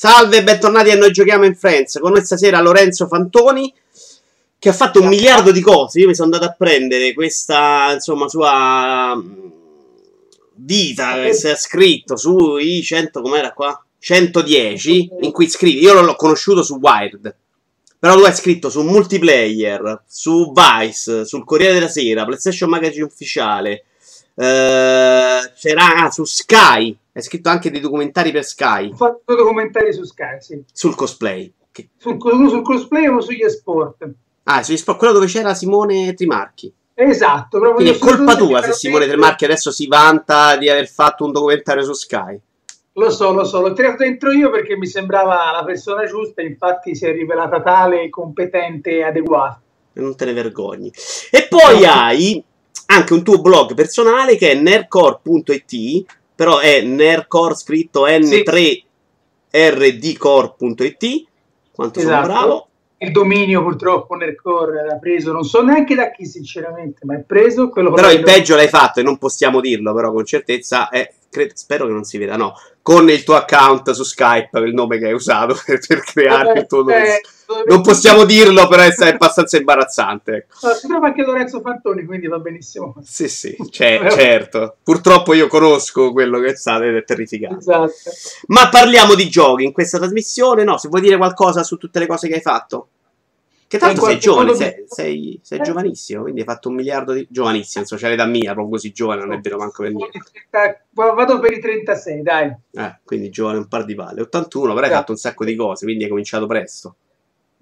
Salve, bentornati a Noi Giochiamo in Friends. Con noi stasera Lorenzo Fantoni, che ha fatto un miliardo di cose. Io mi sono andato a prendere questa, insomma, sua dita che si è scritto sui 100, com'era qua? 110, in cui scrivi. Io l'ho conosciuto su Wired, però lui ha scritto su Multiplayer, su Vice, sul Corriere della Sera, PlayStation Magazine Ufficiale, c'era su Sky. Hai scritto anche dei documentari per Sky. Ho fatto documentari su Sky, sì. Sul cosplay. Uno sul cosplay e uno sugli sport. Ah, sugli sport, quello dove c'era Simone Trimarchi. Esatto. Quindi è colpa tua se Simone Trimarchi adesso si vanta di aver fatto un documentario su Sky. Lo so, l'ho tirato dentro io perché mi sembrava la persona giusta, infatti si è rivelata tale, competente e adeguata. Non te ne vergogni. E poi hai anche un tuo blog personale che è n3rdcore.it, però è Nercore scritto n3rdcore.it. Quanto esatto. Sono bravo. Il dominio purtroppo Nercore l'ha preso, non so neanche da chi sinceramente, ma è preso quello. Però il peggio l'hai fatto e non possiamo dirlo, però con certezza è... spero che non si veda, no, con il tuo account su Skype, il nome che hai usato per creare il tuo nome. Non possiamo dirlo, però è abbastanza imbarazzante. No, si trova anche Lorenzo Fantoni, quindi va benissimo. Sì, sì, certo. Purtroppo io conosco quello che è stato ed è terrificante. Esatto. Ma parliamo di giochi in questa trasmissione, no? Se vuoi dire qualcosa su tutte le cose che hai fatto. Che tanto sei giovane, sei giovanissimo, quindi hai fatto un miliardo di... Giovanissimo, c'è l'età mia, proprio così giovane, non è vero manco per niente. Vado per i 36, dai. Quindi giovane un par di palle. 81, però hai fatto un sacco di cose, quindi hai cominciato presto.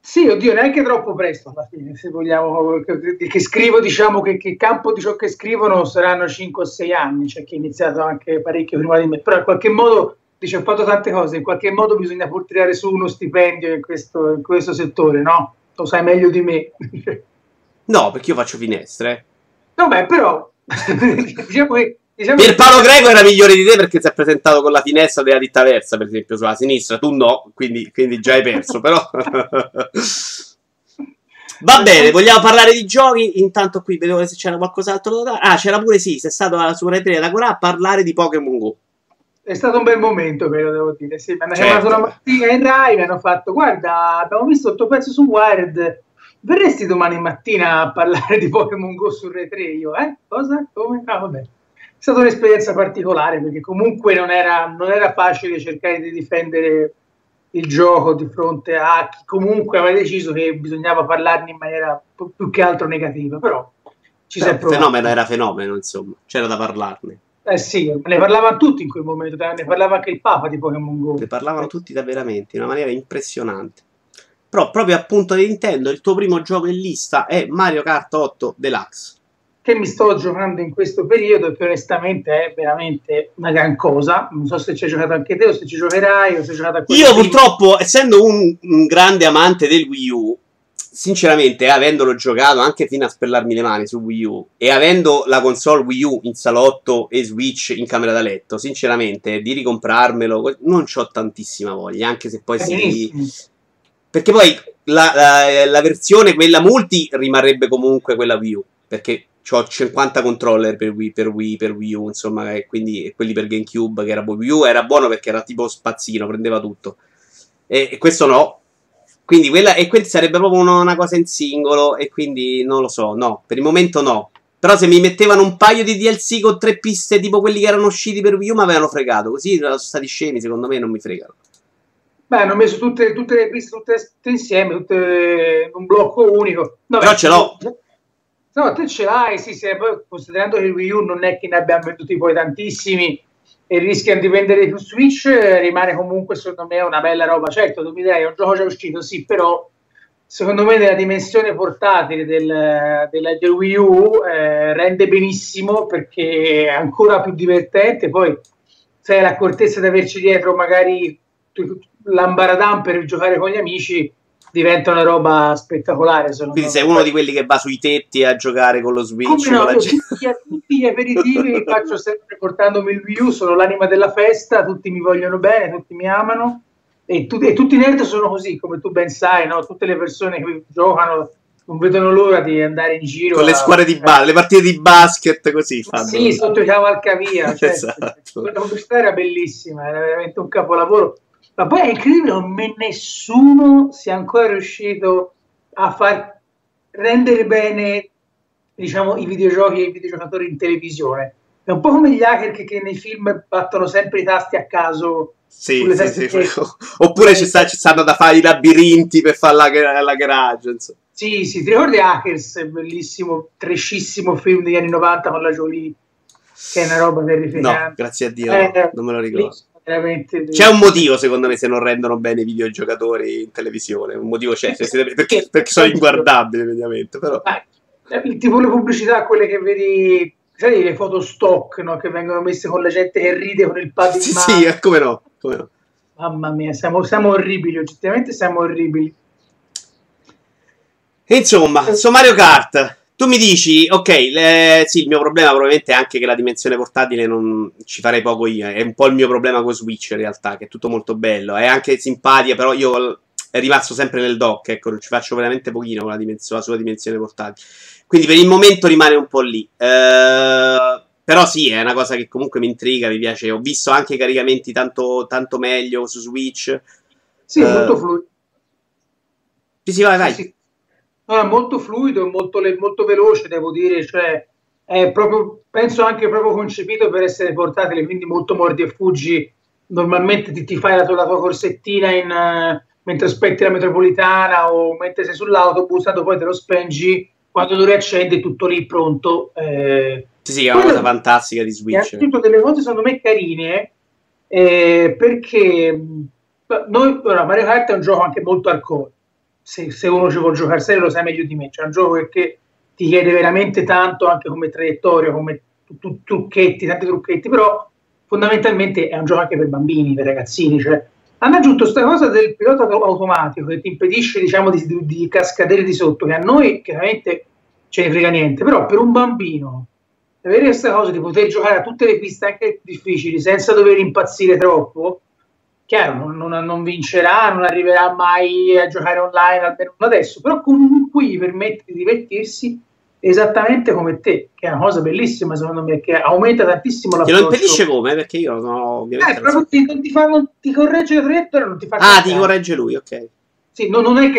Sì, oddio, neanche troppo presto alla fine, se vogliamo, che scrivo, diciamo, che il campo di ciò che scrivono saranno 5 o 6 anni, cioè che ho iniziato anche parecchio prima di me, però in qualche modo... Dice, ho fatto tante cose, in qualche modo bisogna pur tirare su uno stipendio in questo settore, no? Lo sai meglio di me. No, perché io faccio finestre. No, beh, però... diciamo Pierpaolo Greco era migliore di te perché si è presentato con la finestra della ditta versa, per esempio, sulla sinistra. Tu no, quindi già hai perso, però... Va bene, vogliamo parlare di giochi? Intanto qui vedevo se c'era qualcos'altro da dare. Ah, c'era pure, sì, sei stato su Rai 3 da Corà a parlare di Pokémon Go. È stato un bel momento, però, devo dire. Sì, mi hanno chiamato una mattina in Rai, mi hanno fatto: guarda, abbiamo visto il tuo pezzo su Wired, verresti domani mattina a parlare di Pokémon Go su Rai 3? Io, cosa? Come? Ah, vabbè. È stata un'esperienza particolare, perché comunque non era facile cercare di difendere il gioco di fronte a chi comunque aveva deciso che bisognava parlarne in maniera più che altro negativa, però ci si è provato. Il fenomeno era fenomeno, insomma, c'era da parlarne. Eh sì, ne parlavano tutti in quel momento, ne parlava anche il Papa di Pokémon Go. Ne parlavano tutti veramente, in una maniera impressionante. Però proprio appunto di Nintendo, il tuo primo gioco in lista è Mario Kart 8 Deluxe. Che mi sto giocando in questo periodo, che onestamente è veramente una gran cosa. Non so se ci hai giocato anche te o se ci giocherai o se hai giocato a quello. Io purtroppo, essendo un grande amante del Wii U, sinceramente, avendolo giocato anche fino a spellarmi le mani su Wii U e avendo la console Wii U in salotto e Switch in camera da letto, sinceramente, di ricomprarmelo non c'ho tantissima voglia, anche se poi perché poi la versione, quella multi, rimarrebbe comunque quella Wii U, perché c'ho 50 controller per Wii U, insomma, quindi quelli per GameCube, che era Wii U, era buono perché era tipo spazzino, prendeva tutto. E questo no. Quindi quel sarebbe proprio una cosa in singolo e quindi non lo so, no, per il momento no. Però se mi mettevano un paio di DLC con 3 piste tipo quelli che erano usciti per Wii U mi avevano fregato, così sono stati scemi, secondo me non mi fregano. Beh, hanno messo tutte le piste tutte insieme, tutte un blocco unico. No, però ce l'ho. No, te ce l'hai, sì, poi considerando che il Wii U non è che ne abbiamo venduti poi tantissimi, e rischiano di vendere più Switch, rimane comunque secondo me una bella roba. Certo, tu mi dai, è un gioco già uscito, sì, però secondo me nella dimensione portatile del Wii U rende benissimo, perché è ancora più divertente. Poi se hai l'accortezza di averci dietro magari l'ambaradam per giocare con gli amici, diventa una roba spettacolare. Quindi sei uno di quelli che va sui tetti a giocare con lo Switch. No, tutti gli aperitivi li faccio sempre portandomi il Wii U, sono l'anima della festa, tutti mi vogliono bene, tutti mi amano e tutti i nerd sono così, come tu ben sai, no? Tutte le persone che giocano non vedono l'ora di andare in giro. Con le squadre di le partite di basket così fanno. Sì, sotto i cavalcavia. Esatto. Cioè, quella pubblicità era bellissima, era veramente un capolavoro. Ma poi è incredibile come nessuno sia ancora riuscito a far rendere bene, diciamo, i videogiochi e i videogiocatori in televisione. È un po' come gli hacker che nei film battono sempre i tasti a caso. Sì, sì, sì. Oppure ci stanno da fare i labirinti per fare la garage, insomma. Sì, sì, ti ricordi Hackers? Bellissimo, trescissimo film degli anni 90 con la Jolie, che è una roba terrificante. No, grazie a Dio, non me lo ricordo. Veramente... C'è un motivo, secondo me, se non rendono bene i videogiocatori in televisione. Un motivo c'è, perché sono inguardabili, mediamente. Però. Tipo le pubblicità, quelle che vedi, sai, le foto stock, no? Che vengono messe con la gente che ride con il padre in mano. Sì, come no, come no. Mamma mia, siamo orribili, oggettivamente siamo orribili. Insomma, su Mario Kart, tu mi dici, ok, sì, il mio problema probabilmente è anche che la dimensione portatile non ci farei poco io, è un po' il mio problema con Switch in realtà, che è tutto molto bello, è anche simpatica, però io è rimasto sempre nel dock, ecco, ci faccio veramente pochino con la sua dimensione portatile, quindi per il momento rimane un po' lì, però sì, è una cosa che comunque mi intriga, mi piace, ho visto anche i caricamenti tanto meglio su Switch. Sì, molto fluido. Sì, sì, vai, vai. Sì, sì. No, è molto fluido, è molto veloce, devo dire, cioè è proprio, penso anche proprio concepito per essere portatile, quindi molto mordi e fuggi. Normalmente ti fai la tua corsettina mentre aspetti la metropolitana o mentre sei sull'autobus, tanto poi te lo spengi, quando lo riaccendi è tutto lì pronto. Sì, sì, è una cosa fantastica di Switch. È tutto delle cose secondo me carine, perché ora, Mario Kart è un gioco anche molto hardcore. Se uno ci può giocare serio lo sai meglio di me, c'è un gioco che ti chiede veramente tanto anche come traiettoria, come trucchetti, tanti trucchetti, però fondamentalmente è un gioco anche per bambini, per ragazzini, cioè hanno aggiunto questa cosa del pilota automatico che ti impedisce, diciamo, di cascadere di sotto, che a noi chiaramente ce ne frega niente, però per un bambino avere questa cosa di poter giocare a tutte le piste anche difficili senza dover impazzire troppo. Chiaro, non vincerà, non arriverà mai a giocare online, almeno adesso, però comunque gli permette di divertirsi esattamente come te, che è una cosa bellissima secondo me, che aumenta tantissimo la forza. Te lo impedisce come? Perché io no, ovviamente... proprio ti corregge la traiettoria, non ti fa... Ah, ti corregge lui, ok. Sì, non è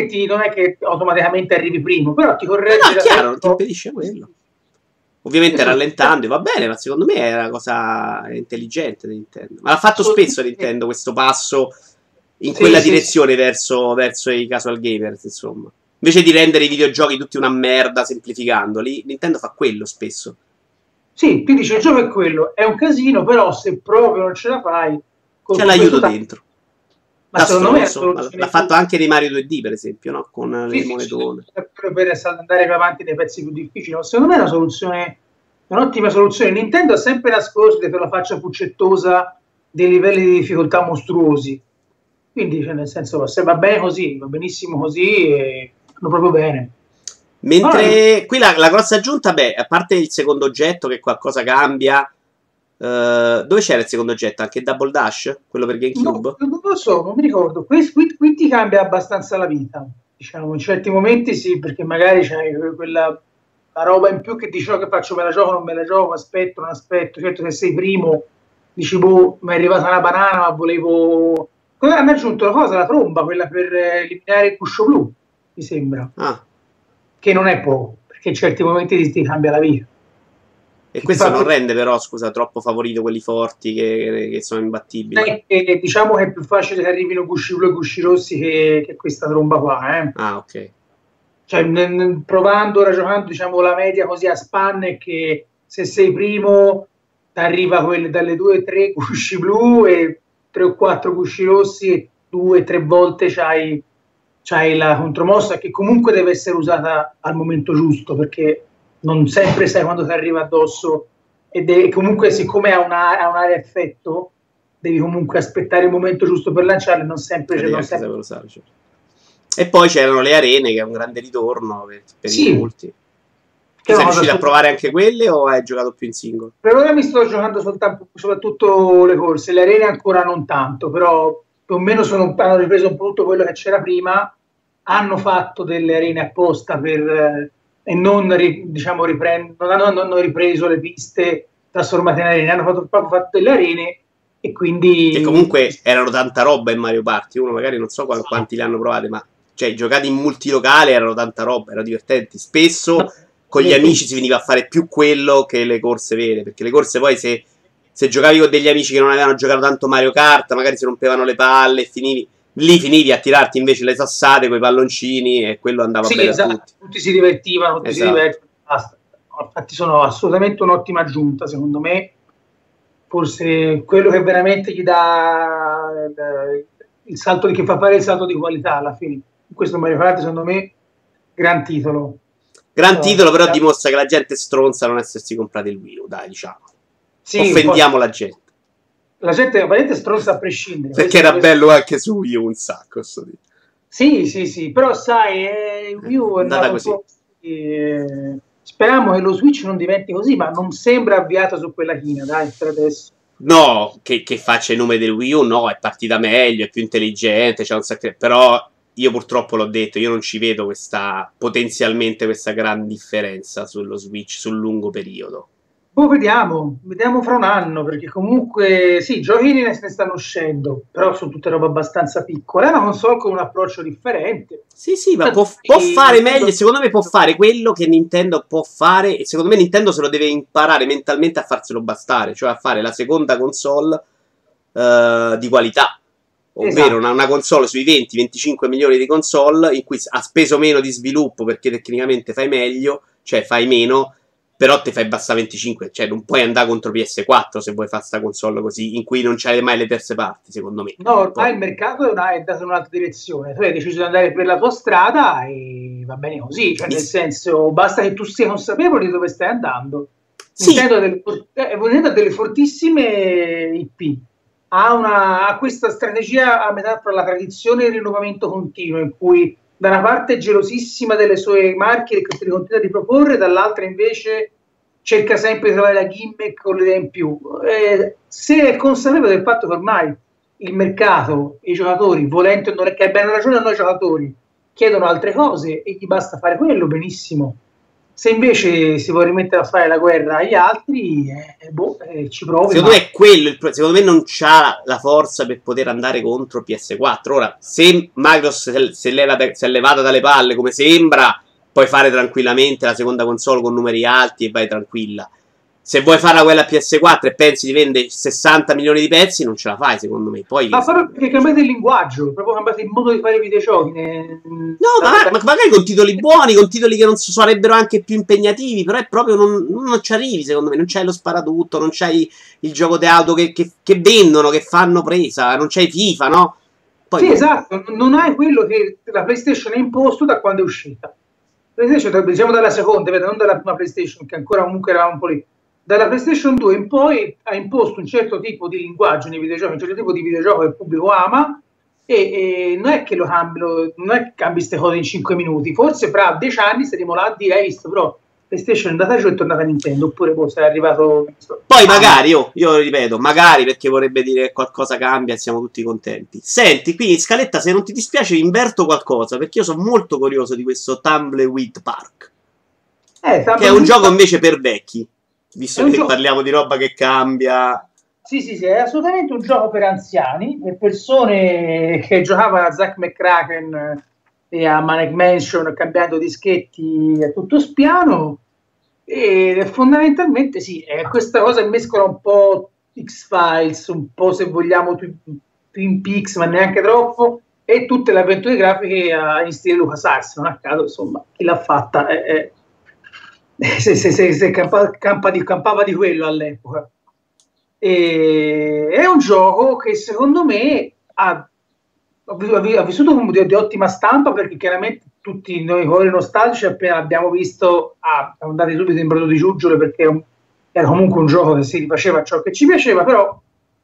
che automaticamente arrivi primo, però ti corregge... No, chiaro, non ti impedisce quello. Ovviamente rallentando, va bene, ma secondo me è una cosa intelligente di Nintendo. Ma l'ha fatto spesso Nintendo questo passo in quella direzione verso i casual gamers, insomma. Invece di rendere i videogiochi tutti una merda semplificandoli, Nintendo fa quello spesso. Sì, ti dice il gioco è quello, è un casino, però se proprio non ce la fai... C'è l'aiuto dentro. Ma secondo me l'ha fatto anche nei Mario 2D, per esempio, no? Con le monetone. Per andare più avanti nei pezzi più difficili, ma secondo me è una soluzione, un'ottima soluzione. Nintendo ha sempre nascosto dietro la faccia puccettosa dei livelli di difficoltà mostruosi. Quindi, cioè, nel senso, se va bene così, va benissimo così, e vanno proprio bene. Mentre qui la grossa aggiunta, beh, a parte il secondo oggetto che qualcosa cambia. Dove c'era il secondo oggetto? Anche Double Dash? Quello per GameCube? No, non lo so, non mi ricordo. Qui ti cambia abbastanza la vita, diciamo, in certi momenti sì, perché magari c'hai quella la roba in più che dici che faccio, me la gioco, non me la gioco, aspetto, non aspetto. Certo, se sei primo dici boh, mi è arrivata una banana, ma volevo... Hanno aggiunto la cosa, la tromba, quella per eliminare il guscio blu, mi sembra, che non è poco, perché in certi momenti ti cambia la vita. E questo non rende però, scusa, troppo favorito quelli forti che sono imbattibili. Diciamo che è più facile che arrivino gusci blu e gusci rossi che questa tromba qua, eh? Ah, ok. Cioè, provando, ragionando, diciamo, la media così a spanne è che se sei primo ti arriva dalle 2-3 gusci blu e 3 o 4 gusci rossi e 2-3 volte c'hai la contromossa, che comunque deve essere usata al momento giusto, perché... non sempre sai quando ti arriva addosso, e comunque siccome ha un'area effetto devi comunque aspettare il momento giusto per lanciarlo, non sempre c'è sempre. E poi c'erano le arene, che è un grande ritorno per i multi. Che sei riuscito a provare anche quelle o hai giocato più in singolo? Per ora mi sto giocando soprattutto le corse, le arene ancora non tanto, però più o meno hanno ripreso un po' tutto quello che c'era prima, hanno fatto delle arene apposta per... e non, diciamo, non hanno ripreso le piste trasformate in arene, hanno proprio fatto delle arene E quindi... E comunque erano tanta roba in Mario Party, uno magari non so quanti li hanno provate, ma cioè giocati in multilocale erano tanta roba, erano divertenti. Spesso con gli amici si veniva a fare più quello che le corse vere, perché le corse poi se giocavi con degli amici che non avevano giocato tanto Mario Kart, magari si rompevano le palle e finivi... Lì finivi a tirarti invece le sassate coi palloncini e quello andava bene, esatto, a tutti si divertivano, tutti si divertivano, basta. Infatti sono assolutamente un'ottima aggiunta, secondo me. Forse quello che veramente gli dà il salto, che fa fare il salto di qualità alla fine. In questo Mario Party, secondo me, gran titolo. Gran titolo, però dimostra che la gente è stronza a non essersi comprati il Wii U, dai, diciamo. Sì, offendiamo la gente. La gente è stronza a prescindere. Perché era bello anche su Wii U un sacco. Sì, però sai, Wii U è andato così. Speriamo che lo Switch non diventi così, ma non sembra avviato su quella china, dai, per adesso. No, che faccia il nome del Wii U, no, è partita meglio, è più intelligente, c'è un sacco... Però io purtroppo l'ho detto, io non ci vedo questa gran differenza sullo Switch sul lungo periodo. Poi vediamo fra un anno, perché comunque sì, giochini ne stanno uscendo, però sono tutte robe abbastanza piccole. È una console con un approccio differente. Sì, ma può fare meglio, secondo me può fare quello che Nintendo può fare, e secondo me Nintendo se lo deve imparare mentalmente a farselo bastare, cioè a fare la seconda console di qualità, ovvero una console sui 20-25 milioni di console in cui ha speso meno di sviluppo perché tecnicamente fai meglio, cioè fai meno, però te fai basta 25, cioè non puoi andare contro PS4 se vuoi fare sta console così, in cui non c'hai mai le terze parti, secondo me. No, ormai il mercato è dato in un'altra direzione, tu hai deciso di andare per la tua strada e va bene così, cioè nel senso, basta che tu sia consapevole di dove stai andando. Sì. Nintendo ha delle fortissime IP, ha questa strategia a metà tra la tradizione e il rinnovamento continuo, in cui... da una parte è gelosissima delle sue marche che si continua a riproporre, dall'altra invece cerca sempre di trovare la gimmick o l'idea in più. Se è consapevole del fatto che ormai il mercato, i giocatori, volendo non è che abbiano ragione, noi giocatori chiedono altre cose e gli basta fare quello, benissimo. Se invece si vuole rimettere a fare la guerra agli altri, ci provi. Secondo me è quello, secondo me non c'ha la forza per poter andare contro PS4. Ora, se Microsoft se è levata dalle palle come sembra, puoi fare tranquillamente la seconda console con numeri alti e vai tranquilla. Se vuoi fare quella PS4 e pensi di vendere 60 milioni di pezzi, non ce la fai, secondo me. Poi ma proprio perché cambiate il linguaggio, proprio cambiate il modo di fare i videogiochi. Ma magari con titoli buoni, con titoli che non sarebbero anche più impegnativi, però è proprio non ci arrivi, secondo me. Non c'hai lo sparatutto, non c'hai il gioco di auto che vendono, che fanno presa, non c'hai FIFA, no? Esatto, non hai quello che la PlayStation ha imposto da quando è uscita. PlayStation, diciamo dalla seconda, non dalla prima PlayStation, che ancora comunque era un po' lì. Dalla PlayStation 2 in poi ha imposto un certo tipo di linguaggio nei videogiochi, un certo tipo di videogioco che il pubblico ama, e non è che lo cambio, non è che cambi queste cose in 5 minuti, forse fra 10 anni saremo là a dire, hai visto, però PlayStation è andata giù e è tornata a Nintendo, oppure può essere arrivato... Poi magari, io lo ripeto, magari, perché vorrebbe dire che qualcosa cambia e siamo tutti contenti. Senti, qui in scaletta, se non ti dispiace, inverto qualcosa, perché io sono molto curioso di questo Tumbleweed Park, che è un gioco invece per vecchi. Visto che parliamo di roba che cambia. Sì, è assolutamente un gioco per anziani e persone che giocavano a Zack McCracken e a Manic Mansion cambiando dischetti a tutto spiano, e fondamentalmente è questa cosa che mescola un po' X-Files, un po' se vogliamo Twin Peaks, ma neanche troppo, e tutte le avventure grafiche in stile LucasArts, non a caso, insomma, chi l'ha fatta è se campava di quello all'epoca. È un gioco che secondo me ha vissuto di ottima stampa, perché chiaramente tutti noi cuori nostalgici appena l'abbiamo visto siamo andati subito in brodo di giuggiole, perché era comunque un gioco che si rifaceva a ciò che ci piaceva, però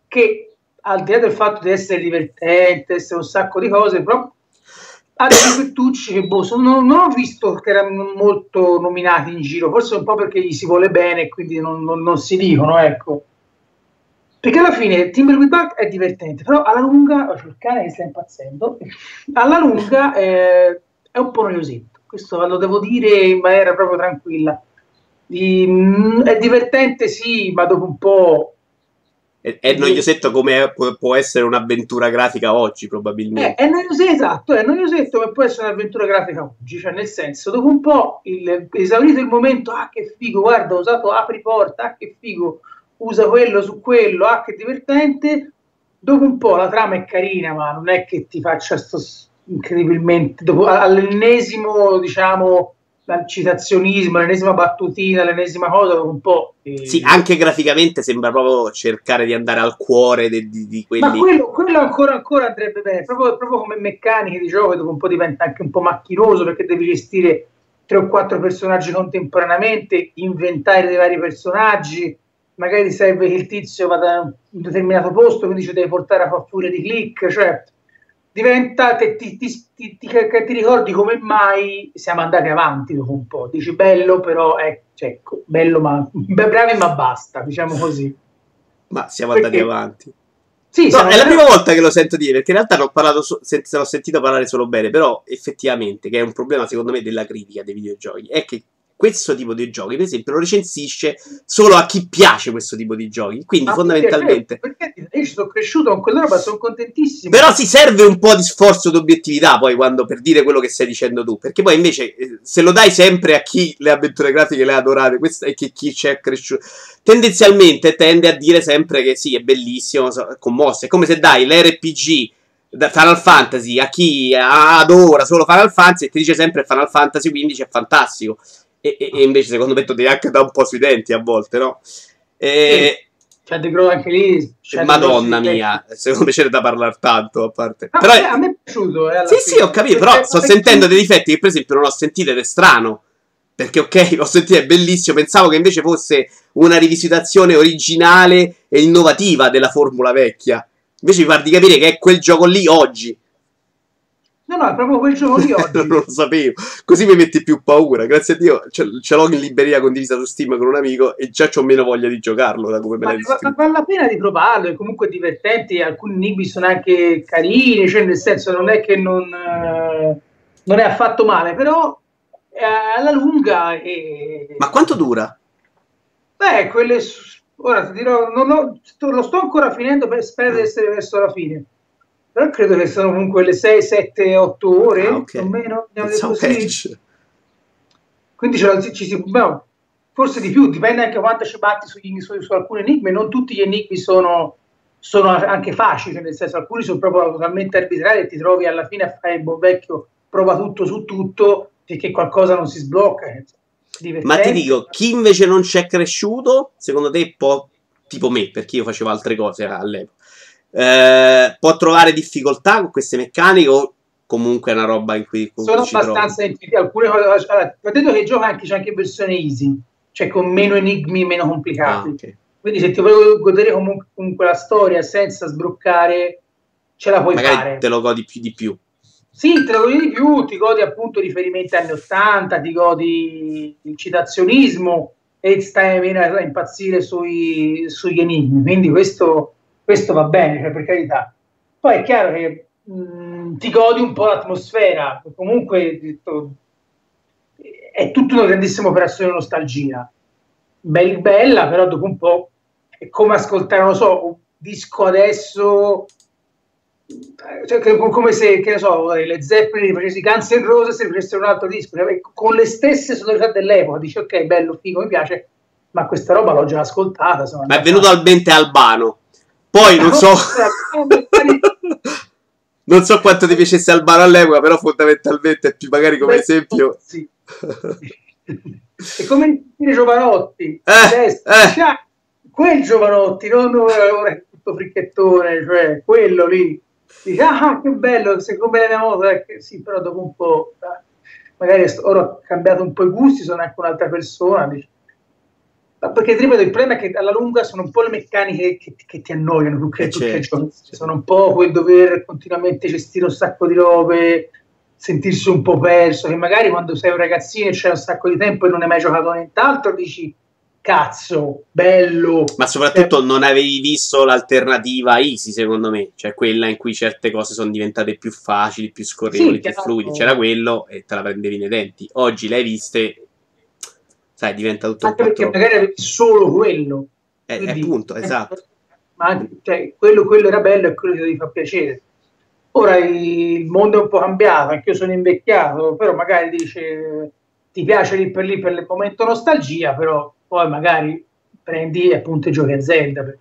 che al di là del fatto di essere divertente, essere un sacco di cose, però ha dei pettucci che non ho visto che erano molto nominati in giro, forse un po' perché gli si vuole bene e quindi non si dicono, ecco, perché alla fine Tumbleweed Park è divertente, però alla lunga il cane che sta impazzendo alla lunga è un po' noiosetto, questo lo devo dire in maniera proprio tranquilla. È divertente sì, ma dopo un po' È noiosetto come può essere un'avventura grafica oggi, probabilmente. È noiosetto, esatto, è noiosetto come può essere un'avventura grafica oggi, cioè nel senso, dopo un po', esaurito il momento, ah che figo, guarda, ho usato apri porta, ah che figo, usa quello su quello, ah che divertente, dopo un po' la trama è carina, ma non è che ti faccia incredibilmente, dopo, all'ennesimo, diciamo, citazionismo, l'ennesima battutina, l'ennesima cosa, un po'. Sì, anche graficamente sembra proprio cercare di andare al cuore di quelli. Ma quello ancora andrebbe bene, proprio come meccaniche di gioco, dopo un po' diventa anche un po' macchinoso, perché devi gestire 3 o 4 personaggi contemporaneamente, inventare dei vari personaggi, magari serve che il tizio vada in un determinato posto, quindi ci devi portare a far furia di click, cioè diventa, ti ricordi come mai siamo andati avanti dopo un po', dici bello però, cioè, bello ma bravi ma basta, diciamo così. Ma siamo andati avanti. Sì, no, è la prima volta che lo sento dire, perché in realtà l'ho sentito parlare solo bene, però effettivamente, che è un problema secondo me della critica dei videogiochi, è che questo tipo di giochi, per esempio, lo recensisce solo a chi piace questo tipo di giochi. Quindi, ma fondamentalmente. Perché io ci sono cresciuto con quella roba, sono contentissimo. Però si serve un po' di sforzo d'obiettività poi quando per dire quello che stai dicendo tu. Perché poi invece, se lo dai sempre a chi le avventure grafiche le ha adorate, questa è che chi c'è cresciuto. Tendenzialmente tende a dire sempre che sì, è bellissimo, commosso. È come se dai l'RPG da Final Fantasy a chi adora solo Final Fantasy e ti dice sempre Final Fantasy 15 è fantastico. E invece secondo me tu devi anche da un po' sui denti a volte, no? C'è De Gro anche lì. Madonna mia, secondo me c'è da parlare tanto a parte. No, però a me è piaciuto. Sì, sì, ho capito, perché però sto sentendo dei difetti che per esempio non ho sentito ed è strano. Perché ok, ho sentito, è bellissimo, pensavo che invece fosse una rivisitazione originale e innovativa della formula vecchia. Invece mi pare di capire che è quel gioco lì oggi. No, è proprio quel gioco di oggi. Non lo sapevo. Così mi metti più paura. Grazie a Dio ce l'ho in libreria condivisa su Steam con un amico e già c'ho meno voglia di giocarlo da come me l'hai descritto. Ma vale la pena di provarlo, è comunque divertente, alcuni nibbi sono anche carini, cioè nel senso non è che non è affatto male, però alla lunga Ma quanto dura? Beh, quelle ora ti dirò, lo sto ancora finendo, spero di essere verso la fine. Però credo che sono comunque le 6, 7, 8 ore, okay. O meno, così. Quindi ci si, no, forse di più, dipende anche quanto ci batti su alcuni enigmi, non tutti gli enigmi sono anche facili, nel senso alcuni sono proprio totalmente arbitrari e ti trovi alla fine a fare il buon vecchio, prova tutto su tutto, perché qualcosa non si sblocca. Ma ti dico, chi invece non c'è cresciuto, secondo te può, tipo me, perché io facevo altre cose all'epoca, può trovare difficoltà con queste meccaniche o comunque è una roba in cui sono abbastanza alcune cose. Allora, ho detto che gioca anche, c'è anche versione easy, cioè con meno enigmi, meno complicati, okay. Quindi se ti vuoi godere comunque la storia senza sbroccare, ce la puoi magari fare, te lo godi di più. Sì, te lo godi di più, ti godi appunto riferimenti anni 80, ti godi il citazionismo e stai meno a impazzire sugli enigmi, quindi questo va bene, cioè, per carità. Poi è chiaro che ti godi un po' l'atmosfera, comunque è tutta una grandissima operazione di nostalgia, bella, però dopo un po' è come ascoltare, non lo so, un disco adesso, cioè, come se, che ne so, le Zeppelin facessi Guns N' Roses e facessero un altro disco, cioè, con le stesse sonorità dell'epoca, dici ok, bello, figo, mi piace, ma questa roba l'ho già ascoltata. Ma è venuto al mente Albano. Poi non so quanto ti piacesse Albano all'epoca, però fondamentalmente è più magari come esempio. Sì. È come dire Giovanotti. Cioè, quel Giovanotti, non è tutto fricchettone, cioè quello lì. Dici, ah, che bello, siccome la mia moto, sì, però dopo un po', magari ora ho cambiato un po' i gusti, sono anche un'altra persona, dici. Perché ripeto, il problema è che alla lunga sono un po' le meccaniche che ti annoiano più che certo. Sono un po' quel dover continuamente gestire un sacco di robe, sentirsi un po' perso, che magari quando sei un ragazzino e c'è un sacco di tempo e non hai mai giocato a nient'altro dici cazzo, bello, ma soprattutto non avevi visto l'alternativa easy, secondo me, cioè quella in cui certe cose sono diventate più facili, più scorrevoli, sì, più fluidi, c'era quello e te la prendevi nei denti, oggi le hai viste, diventa tutto, anche perché magari avevi solo quello, appunto, esatto, cioè, quello era bello e quello che ti fa piacere. Ora il mondo è un po' cambiato, anch'io sono invecchiato, però magari dice ti piace lì per il momento nostalgia, però poi magari prendi e appunto giochi a Zelda, perché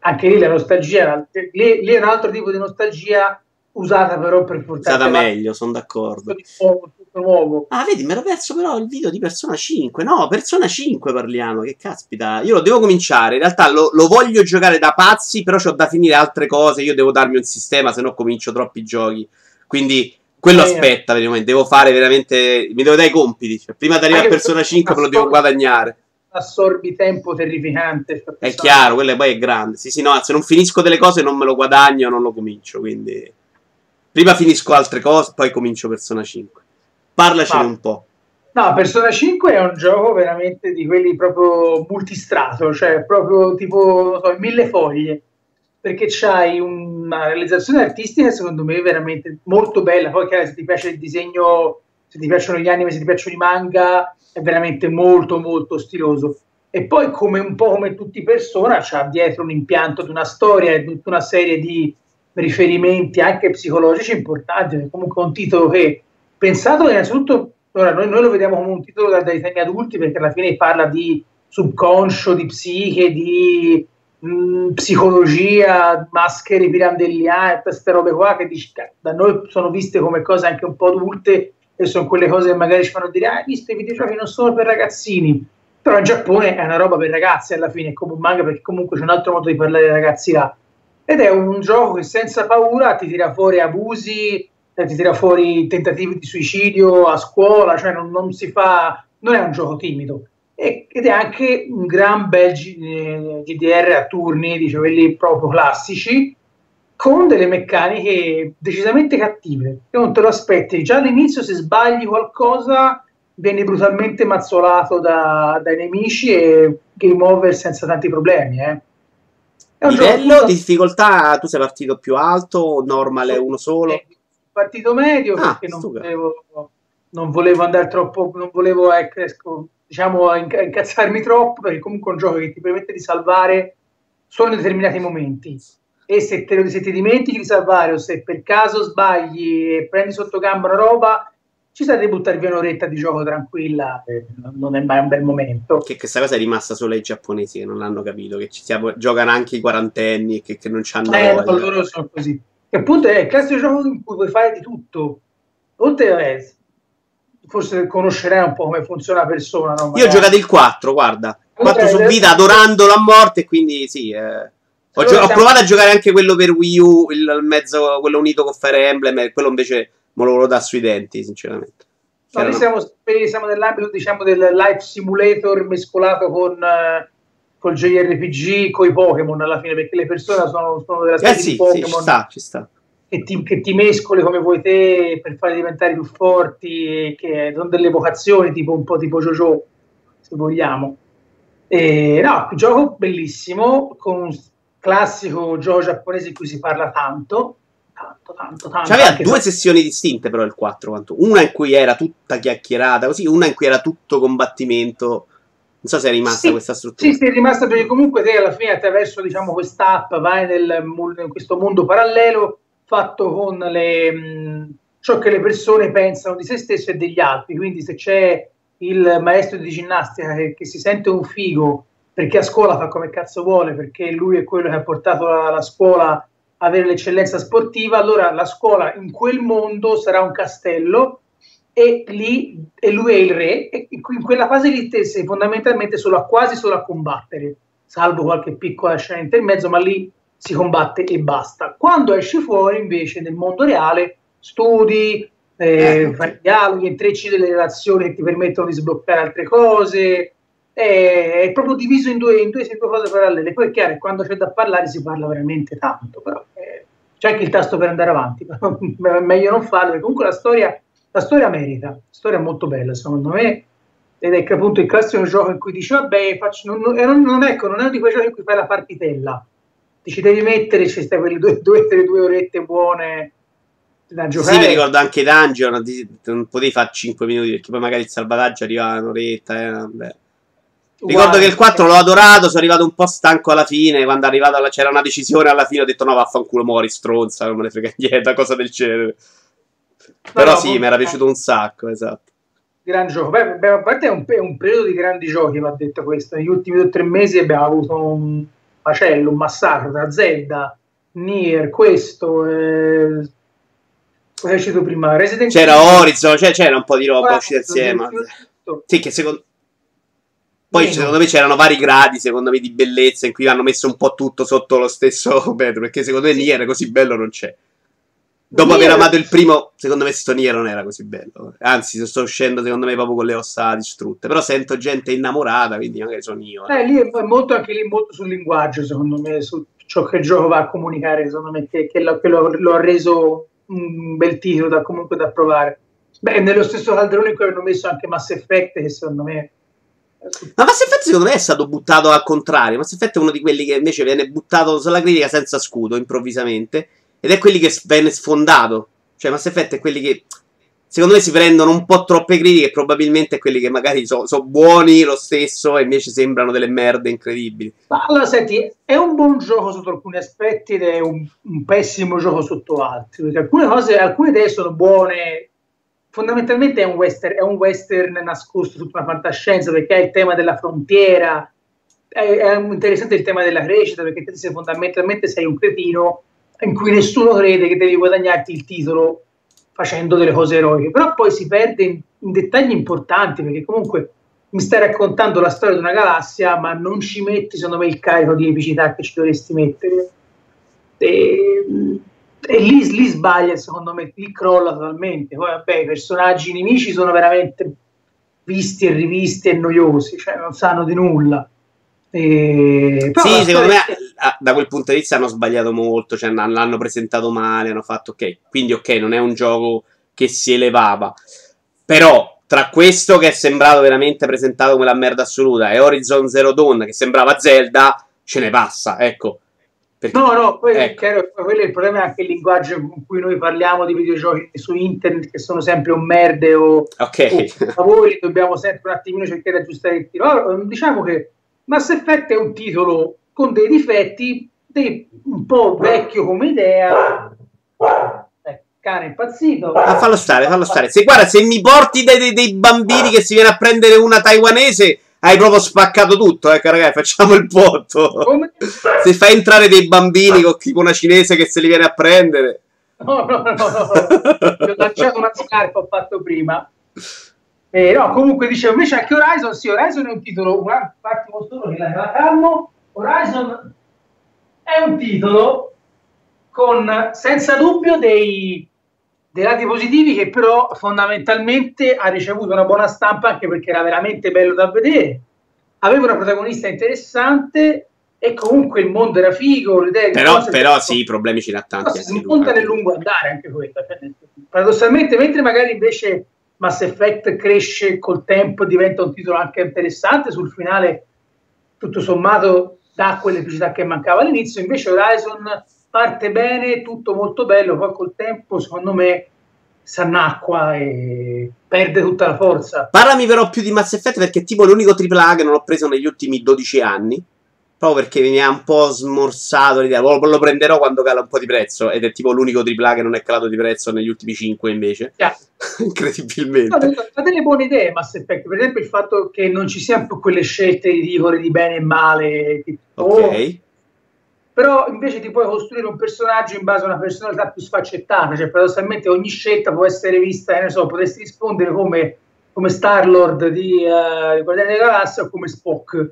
anche lì la nostalgia, lì è un altro tipo di nostalgia usata però per portare... Usata meglio, sono d'accordo. Tutto nuovo. Ah, vedi, me l'ho perso però il video di Persona 5, no, Persona 5 parliamo, che caspita, io lo devo cominciare, in realtà lo voglio giocare da pazzi, però c'ho da finire altre cose, io devo darmi un sistema, se no comincio troppi goghi, quindi... Quello aspetta, devo fare veramente... Mi devo dare i compiti, cioè, prima di arrivare a Persona 5 me lo devo guadagnare. Assorbi tempo terrificante. È chiaro, quello poi è grande. Sì, sì, no, se non finisco delle cose non me lo guadagno, non lo comincio, quindi... Prima finisco altre cose, poi comincio Persona 5. Parlacene un po'. No, Persona 5 è un gioco veramente di quelli proprio multistrato, cioè proprio tipo, non so, 1000 foglie. Perché c'hai una realizzazione artistica secondo me veramente molto bella, poi se ti piace il disegno, se ti piacciono gli anime, se ti piacciono i manga, è veramente molto molto stiloso. E poi come un po' come tutti Persona c'ha dietro un impianto di una storia e tutta una serie di riferimenti anche psicologici importanti, comunque è un titolo che, pensato che innanzitutto, ora noi lo vediamo come un titolo dai temi adulti perché alla fine parla di subconscio, di psiche, di... psicologia, maschere pirandelliane, queste robe qua che da noi sono viste come cose anche un po' adulte e sono quelle cose che magari ci fanno dire hai visto i videogiochi non sono per ragazzini, però in Giappone è una roba per ragazzi alla fine, è come un manga perché comunque c'è un altro modo di parlare ai ragazzi là, ed è un gioco che senza paura ti tira fuori abusi, ti tira fuori tentativi di suicidio a scuola, cioè non si fa, non è un gioco timido. Ed è anche un gran bel GDR a turni, diciamo, quelli proprio classici, con delle meccaniche decisamente cattive, che non te lo aspetti. Già all'inizio se sbagli qualcosa vieni brutalmente mazzolato dai nemici e game over senza tanti problemi. È un livello di difficoltà, tu sei partito più alto, normale uno solo? Partito medio, perché non volevo andare troppo, non volevo diciamo incazzarmi troppo, perché comunque è un gioco che ti permette di salvare solo in determinati momenti e se ti dimentichi di salvare o se per caso sbagli e prendi sotto gamba una roba ci stai di buttare via un'oretta di gioco tranquilla, non è mai un bel momento. Che questa cosa è rimasta solo ai giapponesi che non hanno capito, che giocano anche i quarantenni che non c'hanno voglia. Loro sono così, e appunto è il classico gioco in cui puoi fare di tutto, oltre a... Forse conoscerai un po' come funziona Persona, no? Io ho giocato il 4, guarda. 4 su vita, adorandolo a morte, quindi sì. Ho provato a giocare anche quello per Wii U, il mezzo, quello unito con Fire Emblem, quello invece me lo dà sui denti, sinceramente. No, noi siamo nell'ambito, diciamo, del life simulator mescolato col JRPG, coi Pokémon alla fine, perché le persone sono della serie di Pokémon. Sì, ci sta. Che ti mescoli come vuoi te per farli diventare più forti, che sono delle vocazioni tipo un po' tipo JoJo, se vogliamo. No, gioco bellissimo, con un classico gioco giapponese in cui si parla tanto. Cioè, aveva due sessioni distinte però il 4, una in cui era tutta chiacchierata così, una in cui era tutto combattimento. Non so se è rimasta questa struttura. Sì, è rimasta perché comunque te alla fine attraverso, diciamo, quest'app vai in questo mondo parallelo fatto con ciò che le persone pensano di se stesse e degli altri, quindi se c'è il maestro di ginnastica che si sente un figo perché a scuola fa come cazzo vuole, perché lui è quello che ha portato la scuola a avere l'eccellenza sportiva, allora la scuola in quel mondo sarà un castello e lui è il re, e in quella fase lì te sei fondamentalmente quasi solo a combattere, salvo qualche piccola scena intermezzo, ma lì si combatte e basta. Quando esci fuori invece nel mondo reale studi, fai dialoghi, intrecci delle relazioni che ti permettono di sbloccare altre cose, è proprio diviso in due cose parallele. Poi è chiaro che quando c'è da parlare si parla veramente tanto, però c'è anche il tasto per andare avanti, però meglio non farlo, perché comunque la storia merita, la storia è molto bella secondo me, ed è che appunto il classico gioco in cui dici vabbè faccio, non è di quei giochi in cui fai la partitella, ci devi mettere, ci stai quelle due orette buone da giocare. Sì, mi ricordo anche Dungeon, non potevi fare 5 minuti perché poi magari il salvataggio arrivava un'oretta. Ricordo che il 4 l'ho adorato, sono arrivato un po' stanco alla fine, quando è arrivata c'era una decisione alla fine, ho detto no vaffanculo muori stronza, non me ne frega niente, cosa del genere. Però no, sì, mi era piaciuto un sacco, esatto. Gran gioco. Beh, a parte è un periodo di grandi giochi, va detto questo, negli ultimi 2 o 3 mesi abbiamo avuto un macello, un massacro tra Zelda, Nier, questo... Cosa è uscito prima? Resident Evil. C'era Horizon, c'era un po' di roba uscita insieme. Sì, che secondo... Poi secondo me c'erano vari gradi, secondo me, di bellezza in cui hanno messo un po' tutto sotto lo stesso vetro, perché secondo me Nier così bello non c'è. Dopo aver amato il primo, secondo me sto Nier non era così bello. Anzi, sto uscendo secondo me proprio con le ossa distrutte. Però sento gente innamorata, quindi magari sono io. Lì è molto anche lì molto sul linguaggio, secondo me, su ciò che il gioco va a comunicare, secondo me, che lo ha reso un bel titolo da provare. Beh, nello stesso calderone in cui hanno messo anche Mass Effect, che secondo me... Ma Mass Effect secondo me è stato buttato al contrario. Mass Effect è uno di quelli che invece viene buttato sulla critica senza scudo improvvisamente, ed è quelli che viene sfondato. Cioè Mass Effect è quelli che secondo me si prendono un po' troppe critiche, probabilmente quelli che magari sono buoni lo stesso e invece sembrano delle merde incredibili. Ma allora senti, è un buon gioco sotto alcuni aspetti ed è un pessimo gioco sotto altri, perché alcune idee sono buone. Fondamentalmente è un western nascosto sotto una fantascienza, perché è il tema della frontiera, è interessante il tema della crescita, perché te sei fondamentalmente sei un cretino in cui nessuno crede che devi guadagnarti il titolo facendo delle cose eroiche, però poi si perde in dettagli importanti, perché comunque mi stai raccontando la storia di una galassia ma non ci metti secondo me il carico di epicità che ci dovresti mettere, e lì sbaglia, secondo me, lì crolla totalmente. Poi vabbè, i personaggi nemici sono veramente visti e rivisti e noiosi, cioè non sanno di nulla. Però sì, secondo me da quel punto di vista hanno sbagliato molto, cioè l'hanno presentato male, hanno fatto ok, quindi ok, non è un gioco che si elevava, però tra questo che è sembrato veramente presentato come la merda assoluta e Horizon Zero Dawn che sembrava Zelda, ce ne passa, ecco. Perché, no, poi ecco. È chiaro, quello è il problema, è anche il linguaggio con cui noi parliamo di videogiochi su internet, che sono sempre un merde a voi dobbiamo sempre un attimino cercare di aggiustare il tiro. Allora, diciamo che Mass Effect è un titolo con dei difetti, un po' vecchio come idea. Cane impazzito. Ma fallo stare. Se mi porti dei bambini che si viene a prendere una taiwanese... Hai proprio spaccato tutto, ecco ragazzi, facciamo il botto. Come? Se fai entrare dei bambini con una cinese che se li viene a prendere. No. Ti ho lanciato una scarpa, ho fatto prima. No, comunque dicevo, invece anche Horizon, sì, Horizon è un titolo, guarda, partiamo solo che la calmo. Horizon è un titolo con, senza dubbio, dei lati positivi, che però fondamentalmente ha ricevuto una buona stampa anche perché era veramente bello da vedere, aveva una protagonista interessante e comunque il mondo era figo, però sì, i problemi ce l'ha tanti, si conta nel lungo andare anche questo, paradossalmente, mentre magari invece Mass Effect cresce col tempo, diventa un titolo anche interessante, sul finale tutto sommato dà quell'epicità che mancava all'inizio, invece Horizon parte bene, tutto molto bello, poi col tempo secondo me s'annacqua e perde tutta la forza. Parlami però più di Mass Effect, perché è tipo l'unico AAA che non ho preso negli ultimi 12 anni, proprio perché mi ha un po' smorsato l'idea, lo prenderò quando cala un po' di prezzo, ed è tipo l'unico AAA che non è calato di prezzo negli ultimi 5 invece, yeah. Incredibilmente. Ha delle buone idee Mass Effect, per esempio il fatto che non ci siano più quelle scelte ridicole di bene e male, tipo, ok. Però invece ti puoi costruire un personaggio in base a una personalità più sfaccettata, cioè paradossalmente ogni scelta può essere vista, non so, potresti rispondere come Star-Lord di Corriere della Galassia o come Spock,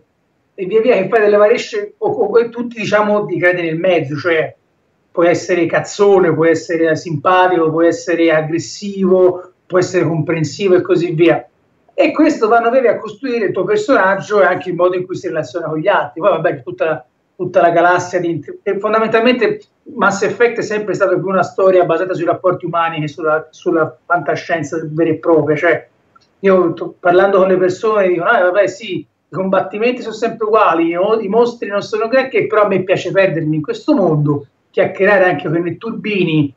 e via via che fai delle varie scelte, o tutti diciamo ti credi nel mezzo, cioè puoi essere cazzone, puoi essere simpatico, puoi essere aggressivo, puoi essere comprensivo e così via. E questo vanno a costruire il tuo personaggio e anche il modo in cui si relaziona con gli altri, poi vabbè tutta la galassia fondamentalmente Mass Effect è sempre stata più una storia basata sui rapporti umani che sulla fantascienza vera e propria, cioè io parlando con le persone dico vabbè sì, i combattimenti sono sempre uguali, i mostri non sono granché, però a me piace perdermi in questo mondo, chiacchierare anche con i turbini,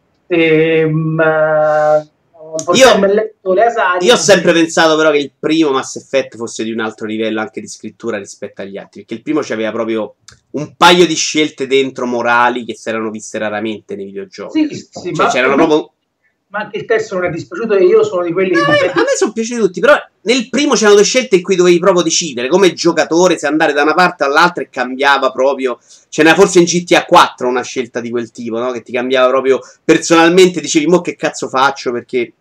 Io ho sempre pensato però che il primo Mass Effect fosse di un altro livello anche di scrittura rispetto agli altri, perché il primo c'aveva proprio un paio di scelte dentro morali che si erano viste raramente nei videogiochi. Sì, sì, cioè, ma c'erano proprio... ma anche il terzo non è dispiaciuto, e io sono di quelli che... A me sono piaciuti tutti, però nel primo c'erano due scelte in cui dovevi proprio decidere come giocatore se andare da una parte all'altra, e cambiava proprio. Ce n'era forse in GTA 4 una scelta di quel tipo, no? Che ti cambiava proprio personalmente, dicevi mo che cazzo faccio, perché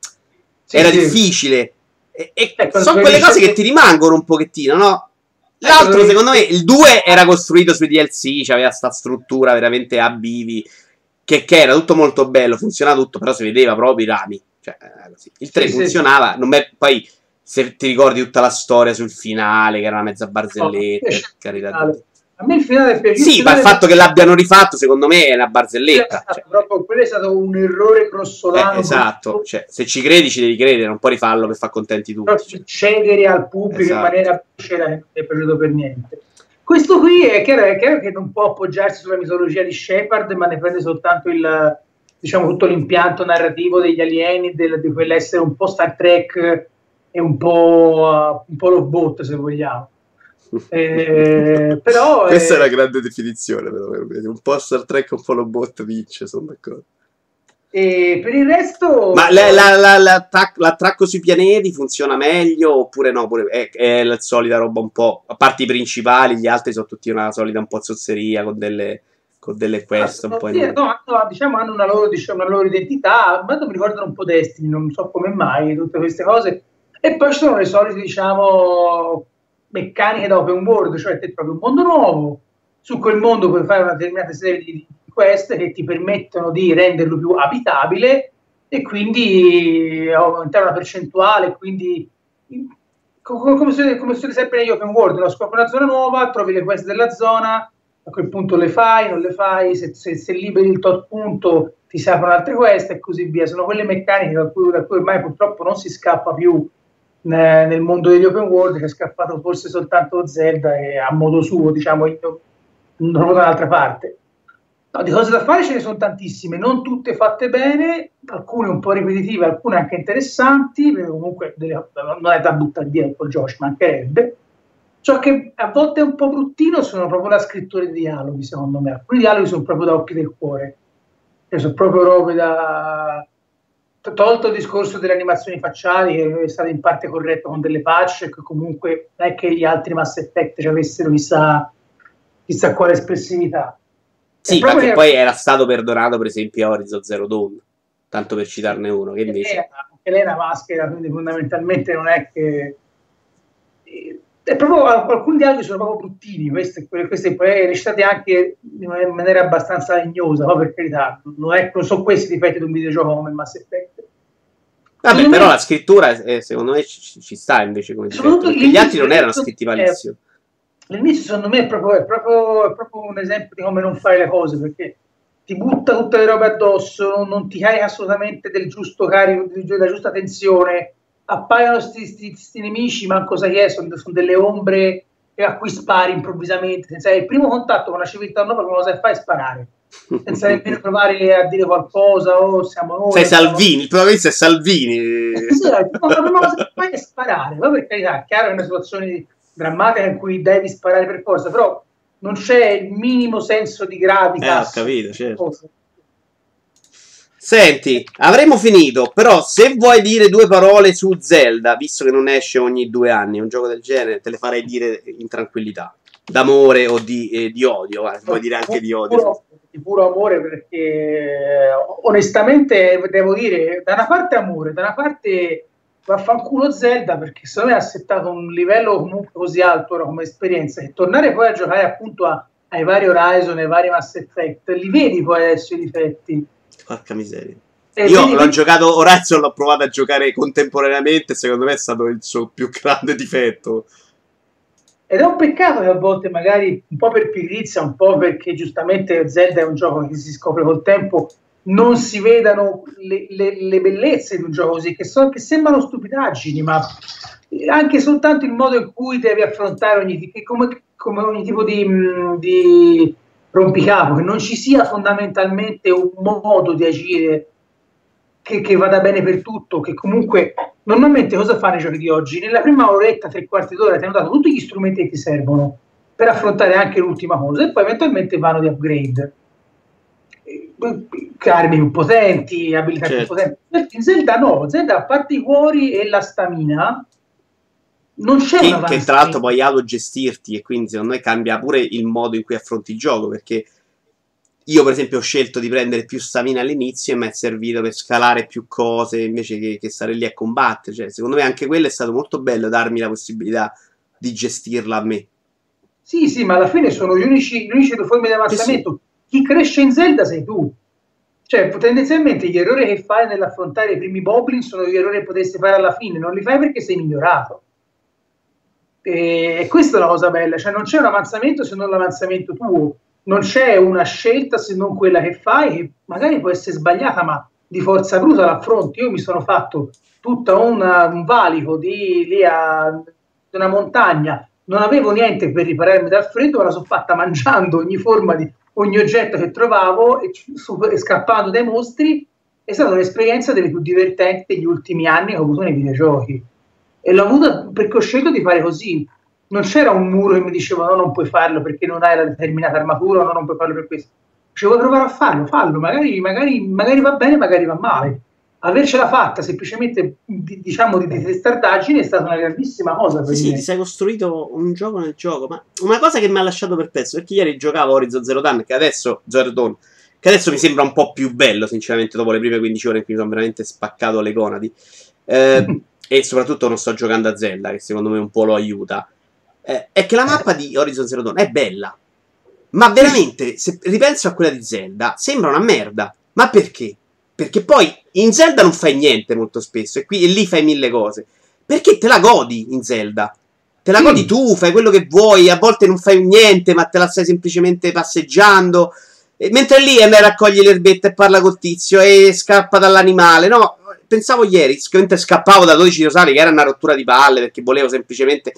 sì, era difficile. E sono quelle cose che ti rimangono un pochettino, no? L'altro, secondo me, il 2 era costruito sui DLC, c'aveva sta struttura veramente a bivi, che era tutto molto bello, funzionava tutto, però si vedeva proprio i rami, cioè, così. Il 3 sì, funzionava, sì. Non me, poi se ti ricordi tutta la storia sul finale, che era una mezza barzelletta, carità. A me il finale è piaciuto. Sì, ma il fatto che l'abbiano rifatto, secondo me, è una barzelletta. Cioè. Proprio quello è stato un errore grossolano. Esatto, cioè, se ci credi ci devi credere, non puoi rifarlo per far contenti tutti. Però cioè. Cedere al pubblico in maniera non è piaciuto per niente. Questo qui è chiaro che non può appoggiarsi sulla mitologia di Shepard, ma ne prende soltanto il, diciamo, tutto l'impianto narrativo degli alieni, di quell'essere un po' Star Trek e un po' robot, se vogliamo. Però questa è una grande definizione, però, un po' Star Trek, un po' robot, vince, sono d'accordo. E per il resto... Ma l'attacco sui pianeti funziona meglio oppure no? Pure è la solita roba un po'... A parte i principali, gli altri sono tutti una solita un po' zozzeria con delle quest un po'... diciamo hanno una loro identità, ma mi ricordano un po' Destiny, non so come mai, tutte queste cose. E poi ci sono le solite, diciamo, meccaniche da open world, cioè te trovi un mondo nuovo, su quel mondo puoi fare una determinata serie di queste che ti permettono di renderlo più abitabile e quindi aumentare una percentuale, quindi come succede sempre negli open world, no? Scopri una zona nuova, trovi le quest della zona, a quel punto le fai, non le fai, se liberi il tot punto ti si aprono altre quest e così via. Sono quelle meccaniche da cui ormai purtroppo non si scappa più nel mondo degli open world, che è scappato forse soltanto Zelda, e a modo suo, diciamo, non da un'altra parte. No, di cose da fare ce ne sono tantissime, non tutte fatte bene, alcune un po' ripetitive, alcune anche interessanti, perché comunque non è da buttare via un po' il gioco, ci mancherebbe. Ciò che a volte è un po' bruttino sono proprio la scrittura di dialoghi, secondo me. Alcuni dialoghi sono proprio da occhi del cuore, cioè sono proprio robe da... Tolto il discorso delle animazioni facciali, che è stato in parte corretto con delle patch, che comunque non è che gli altri Mass Effect ci avessero chissà quale espressività. Sì, ma che poi era stato perdonato per esempio a Horizon Zero Dawn, tanto per citarne uno, che invece... Anche lei è una maschera, quindi fondamentalmente non è che... È proprio, alcuni dialoghi sono proprio bruttini, questi poi recitati anche in maniera abbastanza legnosa, ma per carità, non sono questi i difetti di un videogioco come Mass Effect. Vabbè, però la scrittura secondo me ci sta invece come difetto, gli altri non erano scritti malissimo. L'inizio secondo me è proprio un esempio di come non fare le cose, perché ti butta tutte le robe addosso, non ti carica assolutamente del giusto carico, della giusta tensione, appaiono sti nemici, manco sai che sono delle ombre a cui spari improvvisamente, senza il primo contatto con la civiltà nuova, come lo sai fare, sparare, senza nemmeno provare a dire qualcosa, o siamo noi. Sei Salvini, il protagonista è Salvini. La prima cosa che fai è sparare, ma per carità, chiaro che è una situazione drammatica in cui devi sparare per forza, però non c'è il minimo senso di gravità. Ho capito, certo. Cosa. Senti, avremmo finito, però se vuoi dire due parole su Zelda, visto che non esce ogni 2 anni, un gioco del genere, te le farei dire in tranquillità, d'amore o di odio, puoi dire anche di odio. Di puro amore, perché onestamente devo dire, da una parte amore, da una parte... Vaffanculo Zelda, perché secondo me ha settato un livello comunque così alto ora come esperienza, e tornare poi a giocare appunto ai vari Horizon, ai vari Mass Effect, li vedi poi adesso i difetti. Porca miseria. Io l'ho giocato Horizon, l'ho provato a giocare contemporaneamente, secondo me è stato il suo più grande difetto. Ed è un peccato che a volte magari un po' per pigrizia, un po' perché giustamente Zelda è un gioco che si scopre col tempo, non si vedano le bellezze di un gioco così, che sembrano stupidaggini, ma anche soltanto il modo in cui devi affrontare come ogni tipo di rompicapo, che non ci sia fondamentalmente un modo di agire che vada bene per tutto, che comunque normalmente cosa fanno i giochi di oggi? Nella prima oretta, tre quarti d'ora ti hanno dato tutti gli strumenti che ti servono per affrontare anche l'ultima cosa e poi eventualmente vanno di upgrade, armi più potenti, abilità certo. più potenti. Perché in Zelda no, Zelda a parte i cuori e la stamina non c'è una che tra l'altro poi ha lo gestirti, e quindi secondo me cambia pure il modo in cui affronti il gioco, perché io per esempio ho scelto di prendere più stamina all'inizio e mi è servito per scalare più cose invece che stare lì a combattere, cioè secondo me anche quello è stato molto bello, darmi la possibilità di gestirla a me. Sì sì, ma alla fine sono gli unici due forme di avanzamento. Sì. Chi cresce in Zelda sei tu, cioè tendenzialmente gli errori che fai nell'affrontare i primi Boblin sono gli errori che potresti fare alla fine, non li fai perché sei migliorato. E questa è la cosa bella, cioè non c'è un avanzamento se non l'avanzamento tuo, non c'è una scelta se non quella che fai, che magari può essere sbagliata ma di forza bruta l'affronti. Io mi sono fatto tutta un valico di lì a una montagna, non avevo niente per ripararmi dal freddo, me la sono fatta mangiando ogni oggetto che trovavo e scappando dai mostri. È stata un'esperienza delle più divertenti degli ultimi anni che ho avuto nei videogiochi, e l'ho avuta perché ho scelto di fare così. Non c'era un muro che mi diceva no, non puoi farlo perché non hai la determinata armatura, no, non puoi farlo per questo. Ci vuoi provare a farlo, magari va bene, magari va male. Avercela fatta semplicemente diciamo di testardaggine è stata una grandissima cosa per me. Ti sei costruito un gioco nel gioco, ma una cosa che mi ha lasciato perplesso, perché ieri giocavo Horizon Zero Dawn, che adesso mi sembra un po' più bello sinceramente dopo le prime 15 ore in cui mi sono veramente spaccato le gonadi. E soprattutto non sto giocando a Zelda, che secondo me un po' lo aiuta. È che la mappa di Horizon Zero Dawn è bella, ma veramente, se ripenso a quella di Zelda, sembra una merda. Ma perché? Perché poi in Zelda non fai niente molto spesso, e lì fai mille cose. Perché te la godi in Zelda? Te la godi tu, fai quello che vuoi, a volte non fai niente, ma te la stai semplicemente passeggiando. E mentre lì andai a raccogliere l'erbetta e parla col tizio e scappa dall'animale, no? Pensavo ieri, mentre scappavo da 12 rosari, che era una rottura di palle, perché volevo semplicemente...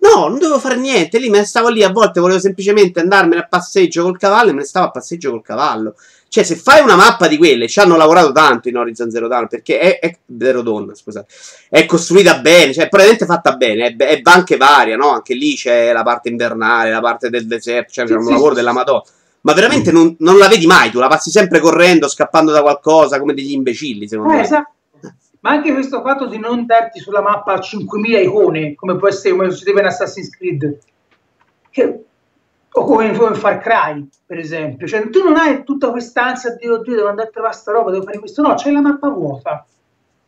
No, non dovevo fare niente, lì me ne stavo lì, a volte volevo semplicemente andarmene a passeggio col cavallo e me ne stavo a passeggio col cavallo. Cioè, se fai una mappa di quelle, ci hanno lavorato tanto in Horizon Zero Dawn, perché è costruita bene, cioè è probabilmente fatta bene, è anche varia, no? Anche lì c'è la parte invernale, la parte del deserto, cioè c'è un lavoro della Madonna. Ma veramente non la vedi mai, tu la passi sempre correndo, scappando da qualcosa, come degli imbecilli, secondo me. Esatto. Ma anche questo fatto di non darti sulla mappa 5.000 icone, come può essere, come succedeva in Assassin's Creed, o come in Far Cry, per esempio. Cioè, tu non hai tutta quest'ansia di dire, oddio, devo andare a trovare sta roba, devo fare questo. No, c'è la mappa vuota.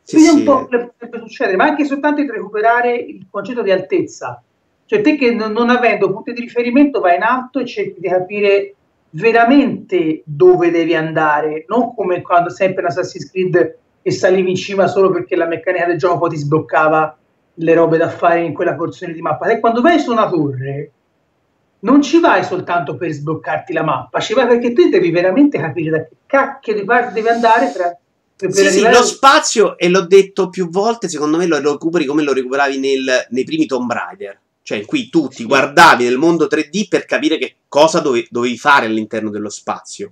Quindi sì, un po' potrebbe succedere, ma anche soltanto di recuperare il concetto di altezza. Cioè, te che non avendo punti di riferimento vai in alto e cerchi di capire veramente dove devi andare, non come quando sempre in Assassin's Creed... e salivi in cima solo perché la meccanica del gioco poi ti sbloccava le robe da fare in quella porzione di mappa. E quando vai su una torre non ci vai soltanto per sbloccarti la mappa, ci vai perché tu devi veramente capire da che cacchio di parte devi andare per arrivare... Lo spazio, e l'ho detto più volte, secondo me lo recuperi come lo recuperavi nei primi Tomb Raider, cioè in cui tu ti guardavi nel mondo 3D per capire che cosa dovevi fare all'interno dello spazio.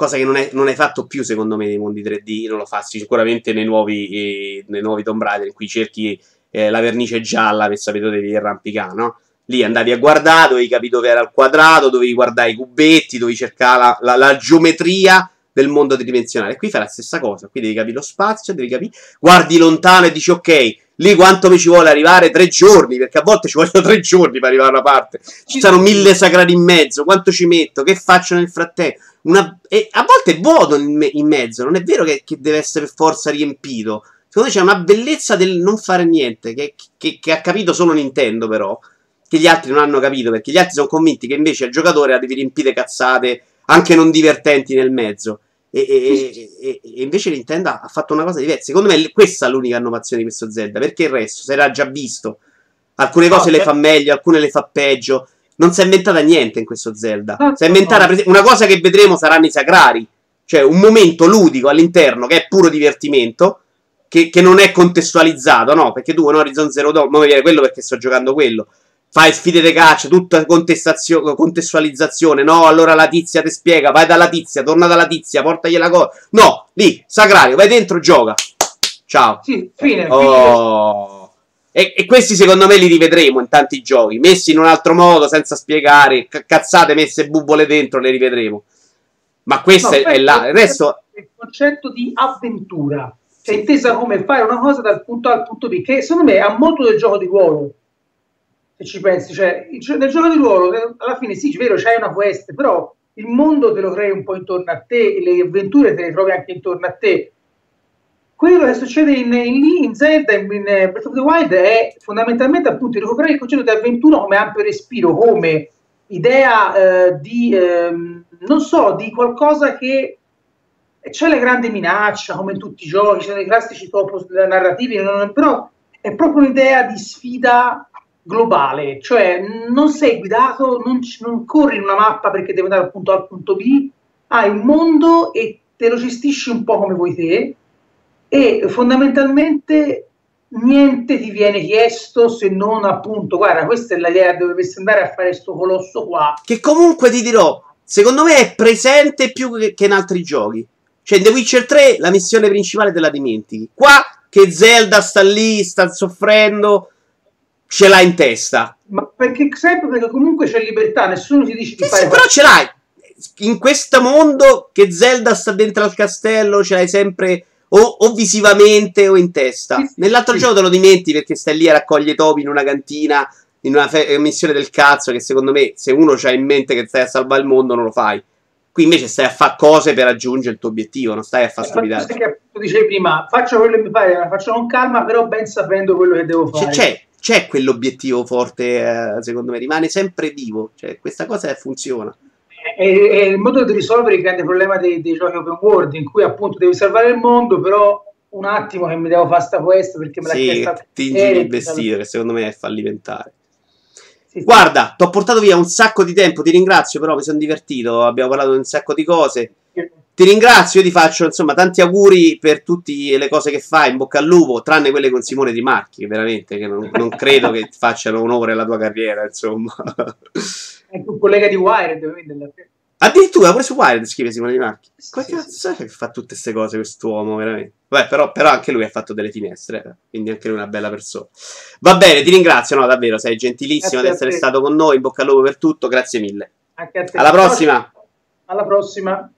Cosa che non hai fatto più, secondo me, nei mondi 3D, non lo fa sicuramente nei nuovi Tomb Raider, in cui cerchi la vernice gialla per sapere dove devi arrampicare, no? Lì andavi a guardare, dovevi capire dove era il quadrato, dovevi guardare i cubetti, dovevi cercare la geometria del mondo tridimensionale. Qui fai la stessa cosa, qui devi capire lo spazio, devi capire, guardi lontano e dici ok, lì quanto mi ci vuole arrivare? 3 giorni, perché a volte ci vogliono 3 giorni per arrivare a una parte, ci saranno 1000 sacrari in mezzo, quanto ci metto, che faccio nel frattempo? E a volte è vuoto in mezzo, non è vero che deve essere per forza riempito. Secondo me c'è una bellezza del non fare niente che ha capito solo Nintendo, però, che gli altri non hanno capito, perché gli altri sono convinti che invece al giocatore la devi riempire cazzate anche non divertenti nel mezzo, e invece Nintendo ha fatto una cosa diversa. Secondo me questa è l'unica innovazione di questo Zelda, perché il resto si era già visto, alcune cose le fa meglio, alcune le fa peggio. Non si è inventata niente in questo Zelda. Si è inventata una cosa che vedremo saranno i sacrari, cioè un momento ludico all'interno che è puro divertimento, che non è contestualizzato, no? Perché tu in Horizon Zero Dawn, ma voglio dire quello perché sto giocando quello, fai sfide di caccia, tutta contestualizzazione, no? Allora la tizia ti spiega, vai dalla tizia, torna dalla tizia, portagli la cosa. No, lì, Sagrario, vai dentro, gioca. Ciao. Sì, fine. Oh. E questi secondo me li rivedremo in tanti giochi, messi in un altro modo, senza spiegare, cazzate messe bubole dentro, le rivedremo. Ma questo no, è là, il resto... Il concetto di avventura, cioè intesa come fare una cosa dal punto A al punto B, che secondo me è a modo del gioco di ruolo. Se ci pensi, cioè nel gioco di ruolo alla fine sì, è vero, c'hai una quest, però il mondo te lo crei un po' intorno a te e le avventure te le trovi anche intorno a te. Quello che succede in Zelda, in Breath of the Wild, è fondamentalmente appunto recuperare il concetto di avventura come ampio respiro, come idea non so, di qualcosa che c'è la grande minaccia, come in tutti i giochi, c'è i classici topos narrativi, però è proprio un'idea di sfida globale, cioè non sei guidato, non corri in una mappa perché devi andare dal punto A al punto B, hai un mondo e te lo gestisci un po' come vuoi te e fondamentalmente niente ti viene chiesto se non appunto, guarda, questa è l'idea, dovresti andare a fare sto colosso qua. Che comunque ti dirò, secondo me è presente più che in altri giochi, cioè in The Witcher 3 la missione principale te la dimentichi, qua che Zelda sta lì, sta soffrendo... Ce l'hai in testa. Ma perché sempre, perché comunque c'è libertà, nessuno ti dice di fare... Sì, però ce l'hai. In questo mondo che Zelda sta dentro al castello, ce l'hai sempre o visivamente o in testa. Sì, nell'altro gioco te lo dimentichi perché stai lì a raccogliere topi in una cantina, in una missione del cazzo, che secondo me, se uno c'ha in mente che stai a salvare il mondo, non lo fai. Qui invece stai a fare cose per raggiungere il tuo obiettivo, non stai a fare stupidaggini. Perché tu dicevi prima, faccio quello che mi pare, la faccio con calma, però ben sapendo quello che devo fare. C'è quell'obiettivo forte, secondo me, rimane sempre vivo, cioè questa cosa funziona. È il modo di risolvere il grande problema dei giochi open world, in cui appunto devi salvare il mondo, però un attimo che mi devo fare sta quest perché me l'ha chiesta. Tingi il vestito, che secondo me è fallimentare. Sì. Guarda, ti ho portato via un sacco di tempo, ti ringrazio, però mi sono divertito, abbiamo parlato di un sacco di cose. Ti ringrazio, io ti faccio insomma tanti auguri per tutte le cose che fai, in bocca al lupo, tranne quelle con Simone Trimarchi, veramente, che non credo che facciano onore alla tua carriera, insomma. È un collega di Wired, ovviamente. Addirittura, pure su Wired scrive Simone Trimarchi. Come cazzo che fa tutte queste cose quest'uomo, veramente? Vabbè, però anche lui ha fatto delle finestre, quindi anche lui è una bella persona. Va bene, ti ringrazio, no, davvero, sei gentilissimo ad essere stato con noi, in bocca al lupo per tutto, grazie mille. Anche a te. Alla prossima! Alla prossima!